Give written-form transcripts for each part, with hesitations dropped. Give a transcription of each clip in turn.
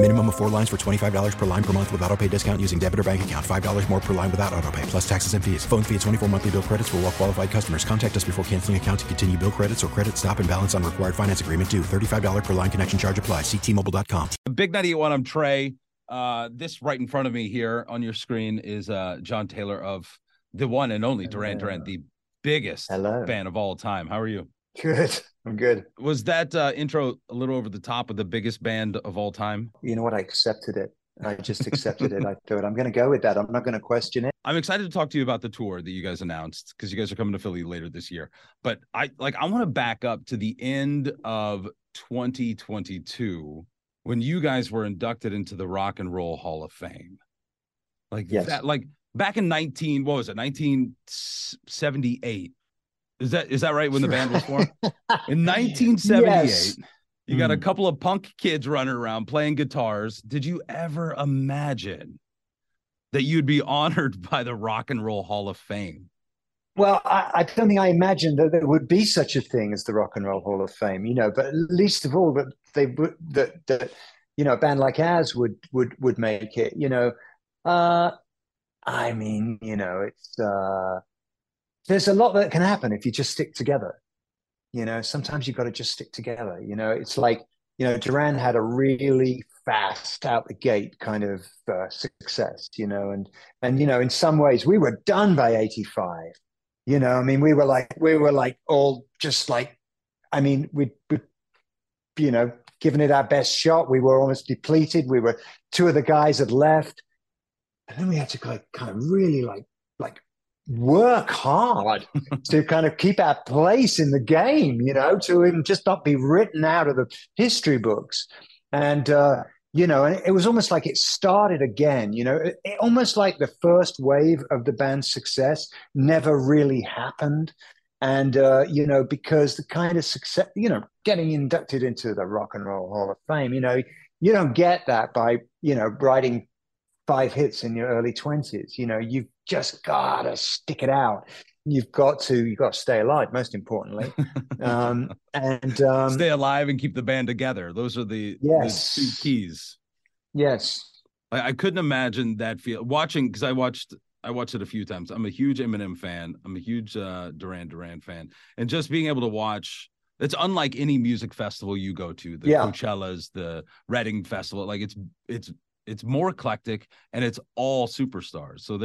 Minimum of 4 lines for $25 per line per month with autopay discount using debit or bank account. $5 more per line without autopay, plus taxes and fees. Phone fee at 24 monthly bill credits for well qualified customers. Contact us before canceling account to continue bill credits or credit stop and balance on required finance agreement due. $35 per line connection charge applies. See T-Mobile.com. Big 98.1, I'm Trey. This right in front of me here on your screen is John Taylor of the one and only Duran Duran, the biggest fan of all time. How are you? Good. I'm good. Was that intro a little over the top of the biggest band of all time? You know what? I accepted it. I just accepted it. I thought I'm going to go with that. I'm not going to question it. I'm excited to talk to you about the tour that you guys announced because you guys are coming to Philly later this year. But I want to back up to the end of 2022 when you guys were inducted into the Rock and Roll Hall of Fame. Back in 1978. Is that right when the band was formed? In 1978, yes. You got a couple of punk kids running around playing guitars. Did you ever imagine that you'd be honored by the Rock and Roll Hall of Fame? Well, I don't think I imagined that there would be such a thing as the Rock and Roll Hall of Fame, you know, but least of all that a band like ours would make it, you know. There's a lot that can happen if you just stick together. You know, sometimes you've got to just stick together. You know, it's like, you know, Duran had a really fast out the gate kind of success, you know, and, you know, in some ways we were done by 85, you know, I mean, we were like all just like, I mean, we you know, given it our best shot. We were almost depleted. We were, two of the guys had left, and then we had to kind of really work hard to kind of keep our place in the game, you know, to even just not be written out of the history books. And, you know, and it was almost like it started again, you know, it almost like the first wave of the band's success never really happened. And, you know, because the kind of success, you know, getting inducted into the Rock and Roll Hall of Fame, you know, you don't get that by, you know, writing 5 hits in your early 20s. You know, you've just got to stick it out. You've got to stay alive, most importantly. and stay alive and keep the band together. Those are the two keys. Yes. I couldn't imagine that feel watching, because I watched it a few times. I'm a huge Eminem fan. I'm a huge Duran Duran fan. And just being able to watch, it's unlike any music festival you go to, the Coachellas, the Reading Festival. Like it's more eclectic, and it's all superstars. So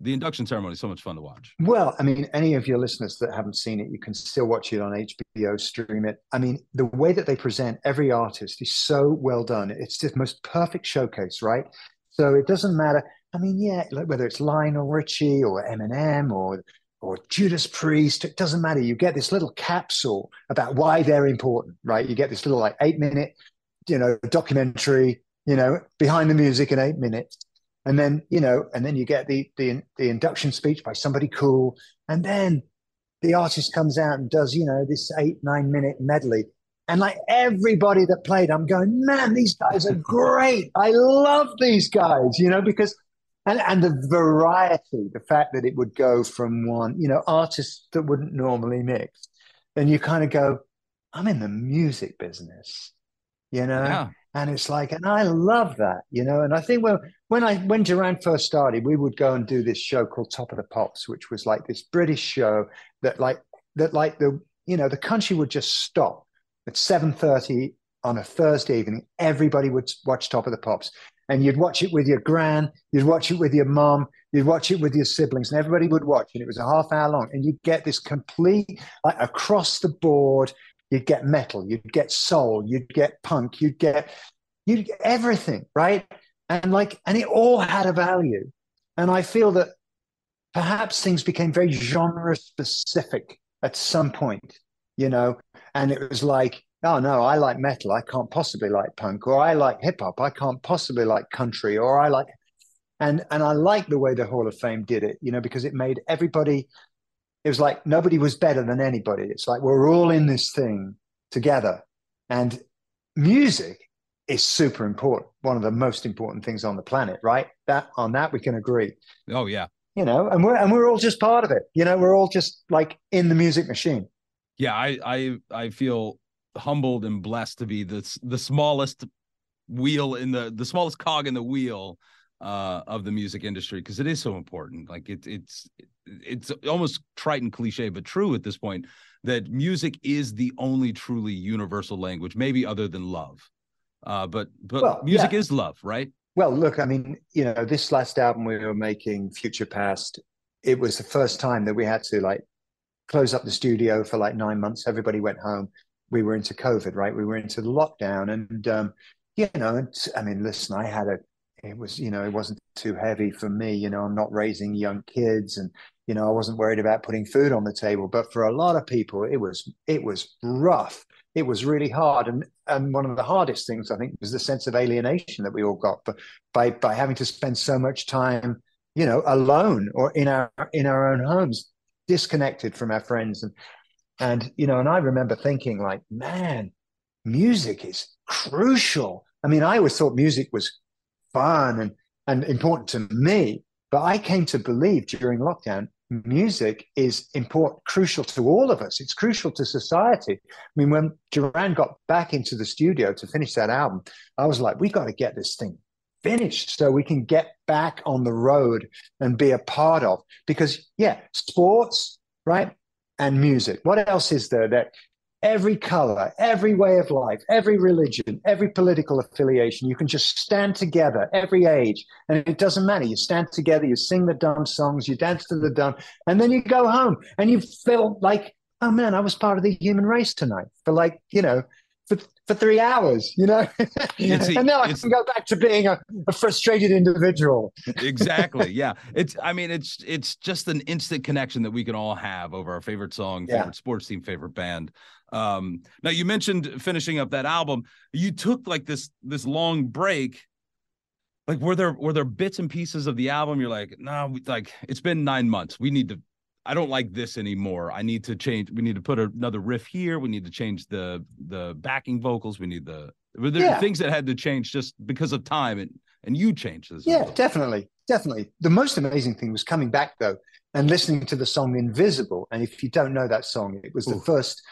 the induction ceremony is so much fun to watch. Well, I mean, any of your listeners that haven't seen it, you can still watch it on HBO, stream it. I mean, the way that they present every artist is so well done. It's the most perfect showcase, right? So it doesn't matter. I mean, like whether it's Lionel Richie or Eminem or Judas Priest, it doesn't matter. You get this little capsule about why they're important, right? You get this little 8-minute, you know, documentary, you know, behind the music in 8 minutes. And then, you know, and then you get the induction speech by somebody cool. And then the artist comes out and does, you know, this 8-9 minute medley. And like everybody that played, I'm going, man, these guys are great. I love these guys, you know, because, and the variety, the fact that it would go from one, you know, artists that wouldn't normally mix. Then you kind of go, I'm in the music business, you know? Yeah. And it's like, and I love that, you know. And I think when Duran first started, we would go and do this show called Top of the Pops, which was like this British show that the, you know, the country would just stop at 7:30 on a Thursday evening. Everybody would watch Top of the Pops, and you'd watch it with your gran, you'd watch it with your mom, you'd watch it with your siblings, and everybody would watch. And it was a half hour long, and you'd get this complete, like, across the board. You'd get metal, you'd get soul, you'd get punk, you'd get, you everything, right? And like, and it all had a value. And I feel that perhaps things became very genre specific at some point, you know, and it was like, oh no, I like metal, I can't possibly like punk, or I like hip hop, I can't possibly like country, or I like, and I like the way the Hall of Fame did it, you know, because it made everybody, it was like, nobody was better than anybody. It's like, we're all in this thing together. And music is super important. One of the most important things on the planet, right? That on that we can agree. Oh yeah. You know, and we're all just part of it. You know, we're all just like in the music machine. Yeah. I feel humbled and blessed to be the smallest wheel in the smallest cog in the wheel of the music industry, because it is so important. Like it's almost trite and cliche, but true at this point, that music is the only truly universal language, maybe other than love. But music is love, right? Well, look, I mean, you know, this last album we were making, Future Past, it was the first time that we had to like close up the studio for like 9 months. Everybody went home. We were into COVID, right? We were into the lockdown, and you know, I mean, listen, it was, you know, it wasn't too heavy for me. You know, I'm not raising young kids, and you know, I wasn't worried about putting food on the table. But for a lot of people, it was rough. It was really hard, and one of the hardest things I think was the sense of alienation that we all got by having to spend so much time, you know, alone or in our own homes, disconnected from our friends, and you know, and I remember thinking like, man, music is crucial. I mean, I always thought music was fun and important to me, but I came to believe during lockdown, music is important, crucial to all of us. It's crucial to society. I mean, when Duran got back into the studio to finish that album, I was like, we got to get this thing finished so we can get back on the road and be a part of, because yeah, sports, right? And music. What else is there that every color, every way of life, every religion, every political affiliation, you can just stand together, every age, and it doesn't matter. You stand together, you sing the dumb songs, you dance to the dumb, and then you go home and you feel like, oh man, I was part of the human race tonight for like, you know, for 3 hours, you know, and now I can go back to being a frustrated individual. Exactly. Yeah. It's just an instant connection that we can all have over our favorite song, favorite sports team, favorite band. Now you mentioned finishing up that album. You took like this long break. Like, were there bits and pieces of the album you're like, no, like it's been 9 months. We need to, I don't like this anymore. I need to change. We need to put another riff here. We need to change the backing vocals. We need the things that had to change just because of time, and you changed this. Yeah, definitely. The most amazing thing was coming back though and listening to the song Invisible. And if you don't know that song, it was the first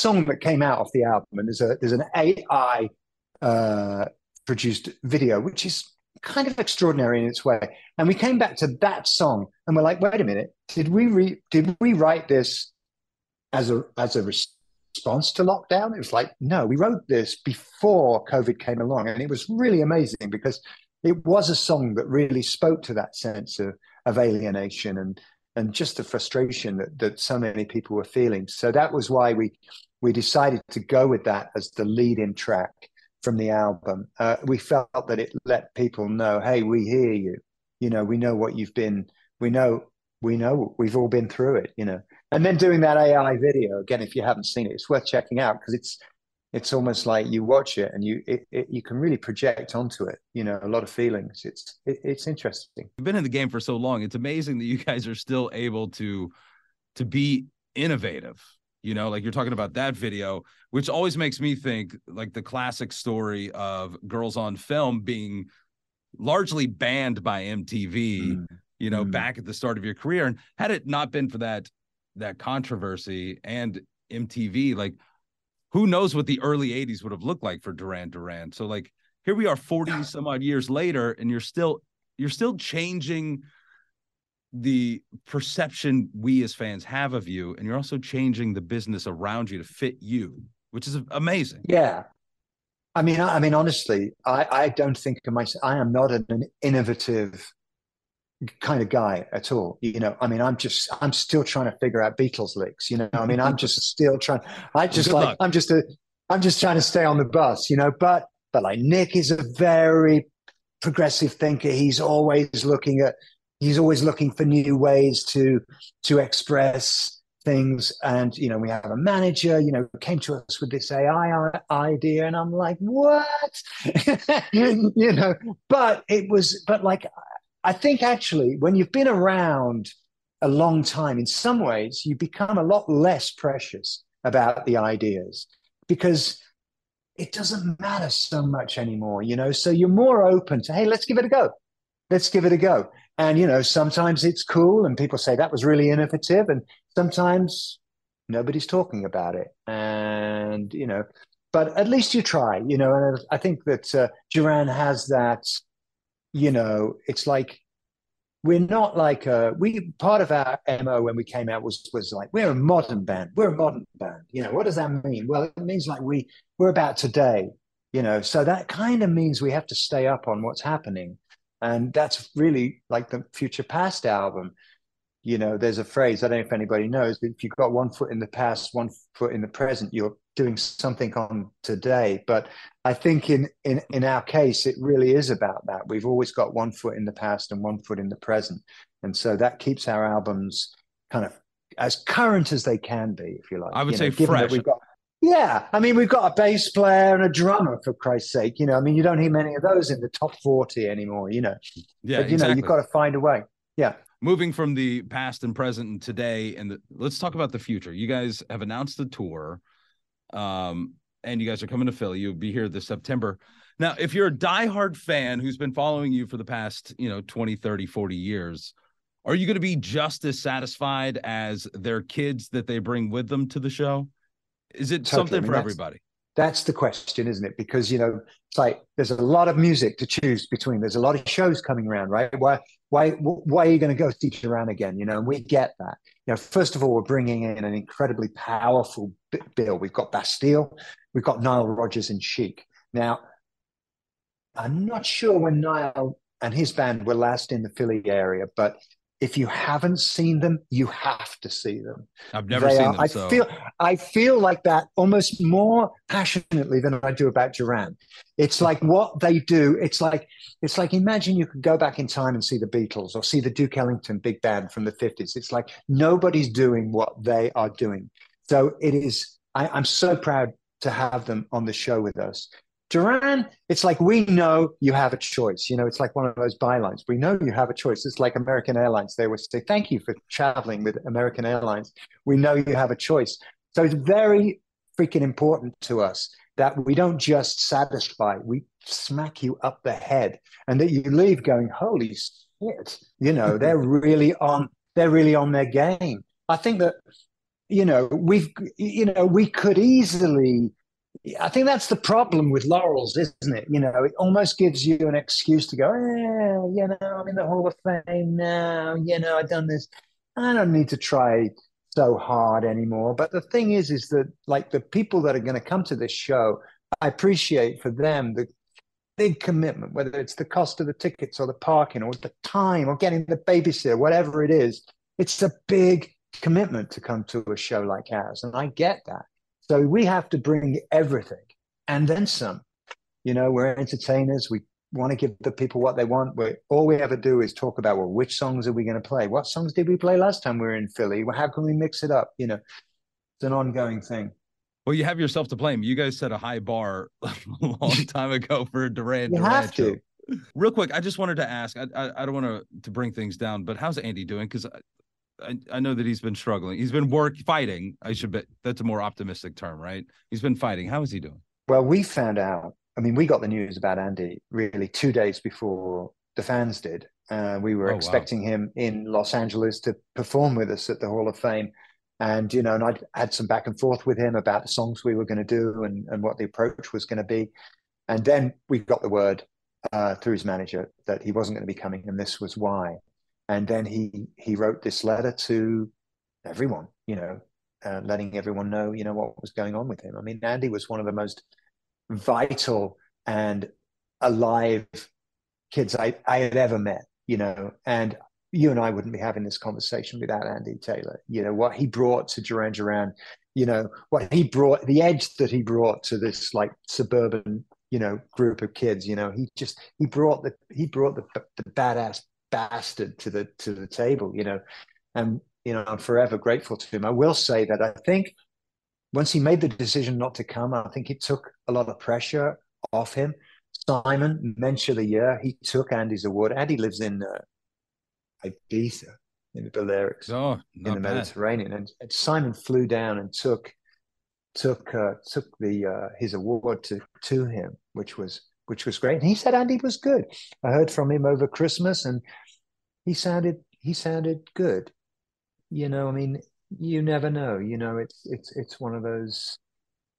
song that came out off the album. And there's an AI produced video, which is kind of extraordinary in its way. And we came back to that song and we're like, wait a minute, did we write this as a response to lockdown? It was like, no, we wrote this before COVID came along. And it was really amazing because it was a song that really spoke to that sense of alienation and just the frustration that so many people were feeling. So that was why we decided to go with that as the lead-in track from the album. We felt that it let people know, hey, we hear you, you know, we know what you've been, we know we've all been through it, you know. And then doing that AI video again, if you haven't seen it, it's worth checking out, because it's almost like you watch it and you can really project onto it, you know, a lot of feelings. It's interesting. You've been in the game for so long, it's amazing that you guys are still able to be innovative. You know, like you're talking about that video, which always makes me think like the classic story of Girls on Film being largely banned by MTV, you know, back at the start of your career. And had it not been for that controversy and MTV, like who knows what the early 80s would have looked like for Duran Duran. So like here we are 40 some odd years later, and you're still changing the perception we as fans have of you, and you're also changing the business around you to fit you, which is amazing. Yeah, I mean, honestly, I don't think of myself. I am not an innovative kind of guy at all. You know, I mean, I'm still trying to figure out Beatles licks. You know, I mean, I'm just still trying. I just like luck. I'm just trying to stay on the bus. You know, but But like Nick is a very progressive thinker. He's always looking for new ways to express things. And, you know, we have a manager, you know, came to us with this AI idea, and I'm like, what? You know, but like, I think actually when you've been around a long time, in some ways you become a lot less precious about the ideas because it doesn't matter so much anymore, you know? So you're more open to, hey, let's give it a go. Let's give it a go. And, you know, sometimes it's cool and people say that was really innovative, and sometimes nobody's talking about it. And, you know, but at least you try, you know, and I think that Duran has that, you know, it's like, we're not like part of our MO when we came out was like, we're a modern band. We're a modern band. You know, what does that mean? Well, it means like we're about today, you know, so that kind of means we have to stay up on what's happening. And that's really like the Future Past album. You know, there's a phrase, I don't know if anybody knows, but if you've got one foot in the past, one foot in the present, you're doing something on today. But I think in our case, it really is about that. We've always got one foot in the past and one foot in the present. And so that keeps our albums kind of as current as they can be, if you like. I would say fresh. Yeah. I mean, we've got a bass player and a drummer, for Christ's sake. You know, I mean, you don't hear many of those in the top 40 anymore, you know. Yeah, but, you know, you've got to find a way. Yeah. Moving from the past and present and today, and let's talk about the future. You guys have announced the tour. And you guys are coming to Philly. You'll be here this September. Now, if you're a diehard fan who's been following you for the past, you know, 20, 30, 40 years, are you going to be just as satisfied as their kids that they bring with them to the show? Is it totally something for everybody? That's the question, isn't it? Because, you know, it's like there's a lot of music to choose between. There's a lot of shows coming around, right? Why are you going to go see Duran again? You know, and we get that. You know, first of all, we're bringing in an incredibly powerful bill. We've got Bastille, we've got Nile Rodgers and Chic. Now, I'm not sure when Nile and his band were last in the Philly area, but if you haven't seen them, you have to see them. I've never seen them. I feel like that almost more passionately than I do about Duran. It's like what they do. It's like imagine you could go back in time and see the Beatles or see the Duke Ellington big band from the 50s. It's like nobody's doing what they are doing. So it is. I'm so proud to have them on the show with us. Duran, it's like we know you have a choice. You know, it's like one of those bylines. We know you have a choice. It's like American Airlines. They always say, thank you for traveling with American Airlines. We know you have a choice. So it's very freaking important to us that we don't just satisfy. We smack you up the head and that you leave going, holy shit. You know, they're really on. They're really on their game. I think that, you know, we could easily. I think that's the problem with laurels, isn't it? You know, it almost gives you an excuse to go, you know, I'm in the Hall of Fame now, you know, I've done this. I don't need to try so hard anymore. But the thing is that like the people that are going to come to this show, I appreciate for them the big commitment, whether it's the cost of the tickets or the parking or the time or getting the babysitter, whatever it is, it's a big commitment to come to a show like ours. And I get that. So we have to bring everything and then some. You know, we're entertainers. We want to give the people what they want. All we ever do is talk about, well, which songs are we going to play? What songs did we play last time we were in Philly? Well, how can we mix it up? You know, it's an ongoing thing. Well, you have yourself to blame. You guys set a high bar a long time ago for Duran. You have to. Real quick, I just wanted to ask, I don't want to bring things down, but how's Andy doing? Because I know that he's been struggling. He's been fighting. I should bet that's a more optimistic term, right? He's been fighting. How is he doing? Well, we found out. I mean, we got the news about Andy really 2 days before the fans did. We were expecting him in Los Angeles to perform with us at the Hall of Fame. And, you know, and I had some back and forth with him about the songs we were going to do and what the approach was going to be. And then we got the word through his manager that he wasn't going to be coming. And this was why. And then he wrote this letter to everyone, you know, letting everyone know, you know, what was going on with him. I mean, Andy was one of the most vital and alive kids I had ever met, you know, and you and I wouldn't be having this conversation without Andy Taylor. You know, what he brought to Duran Duran, you know, what he brought, the edge that he brought to this like suburban you know, group of kids. You know, he brought the badass bastard to the table, you know, and, you know, I'm forever grateful to him. I will say that I think once he made the decision not to come, I think it took a lot of pressure off him. Simon, Mensch of the Year, he took Andy's award. Andy lives in Ibiza, in the Balearics, in the Mediterranean, bad. And Simon flew down and took his award to him, which was great. And he said Andy was good. I heard from him over Christmas, and he sounded good. You know, I mean, you never know. You know, it's one of those.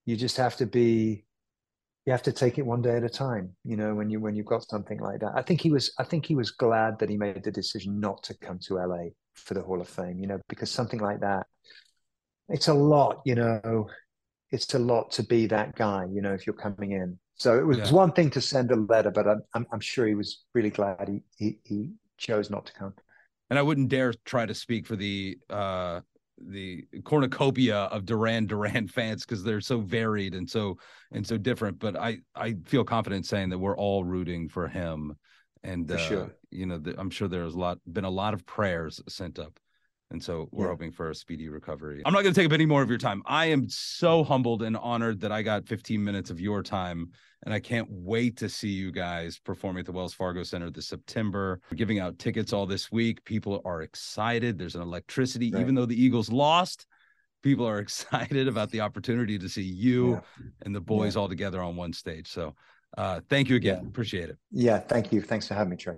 You just have to be. You have to take it one day at a time, you know, when you've got something like that. I think he was glad that he made the decision not to come to LA for the Hall of Fame, you know, because something like that, it's a lot, you know, it's a lot to be that guy, you know, if you're coming in. So it was one thing to send a letter, but I'm sure he was really glad he chose not to come. And I wouldn't dare try to speak for the cornucopia of Duran Duran fans, because they're so varied and so different, but I feel confident saying that we're all rooting for him, and for sure. You know, I'm sure there's been a lot of prayers sent up, and so we're hoping for a speedy recovery. I'm not going to take up any more of your time. I am so humbled and honored that I got 15 minutes of your time, and I can't wait to see you guys performing at the Wells Fargo Center this September. We're giving out tickets all this week. People are excited. There's an electricity. Right. Even though the Eagles lost, people are excited about the opportunity to see you and the boys all together on one stage. So thank you again. Yeah. Appreciate it. Yeah, thank you. Thanks for having me, Trey.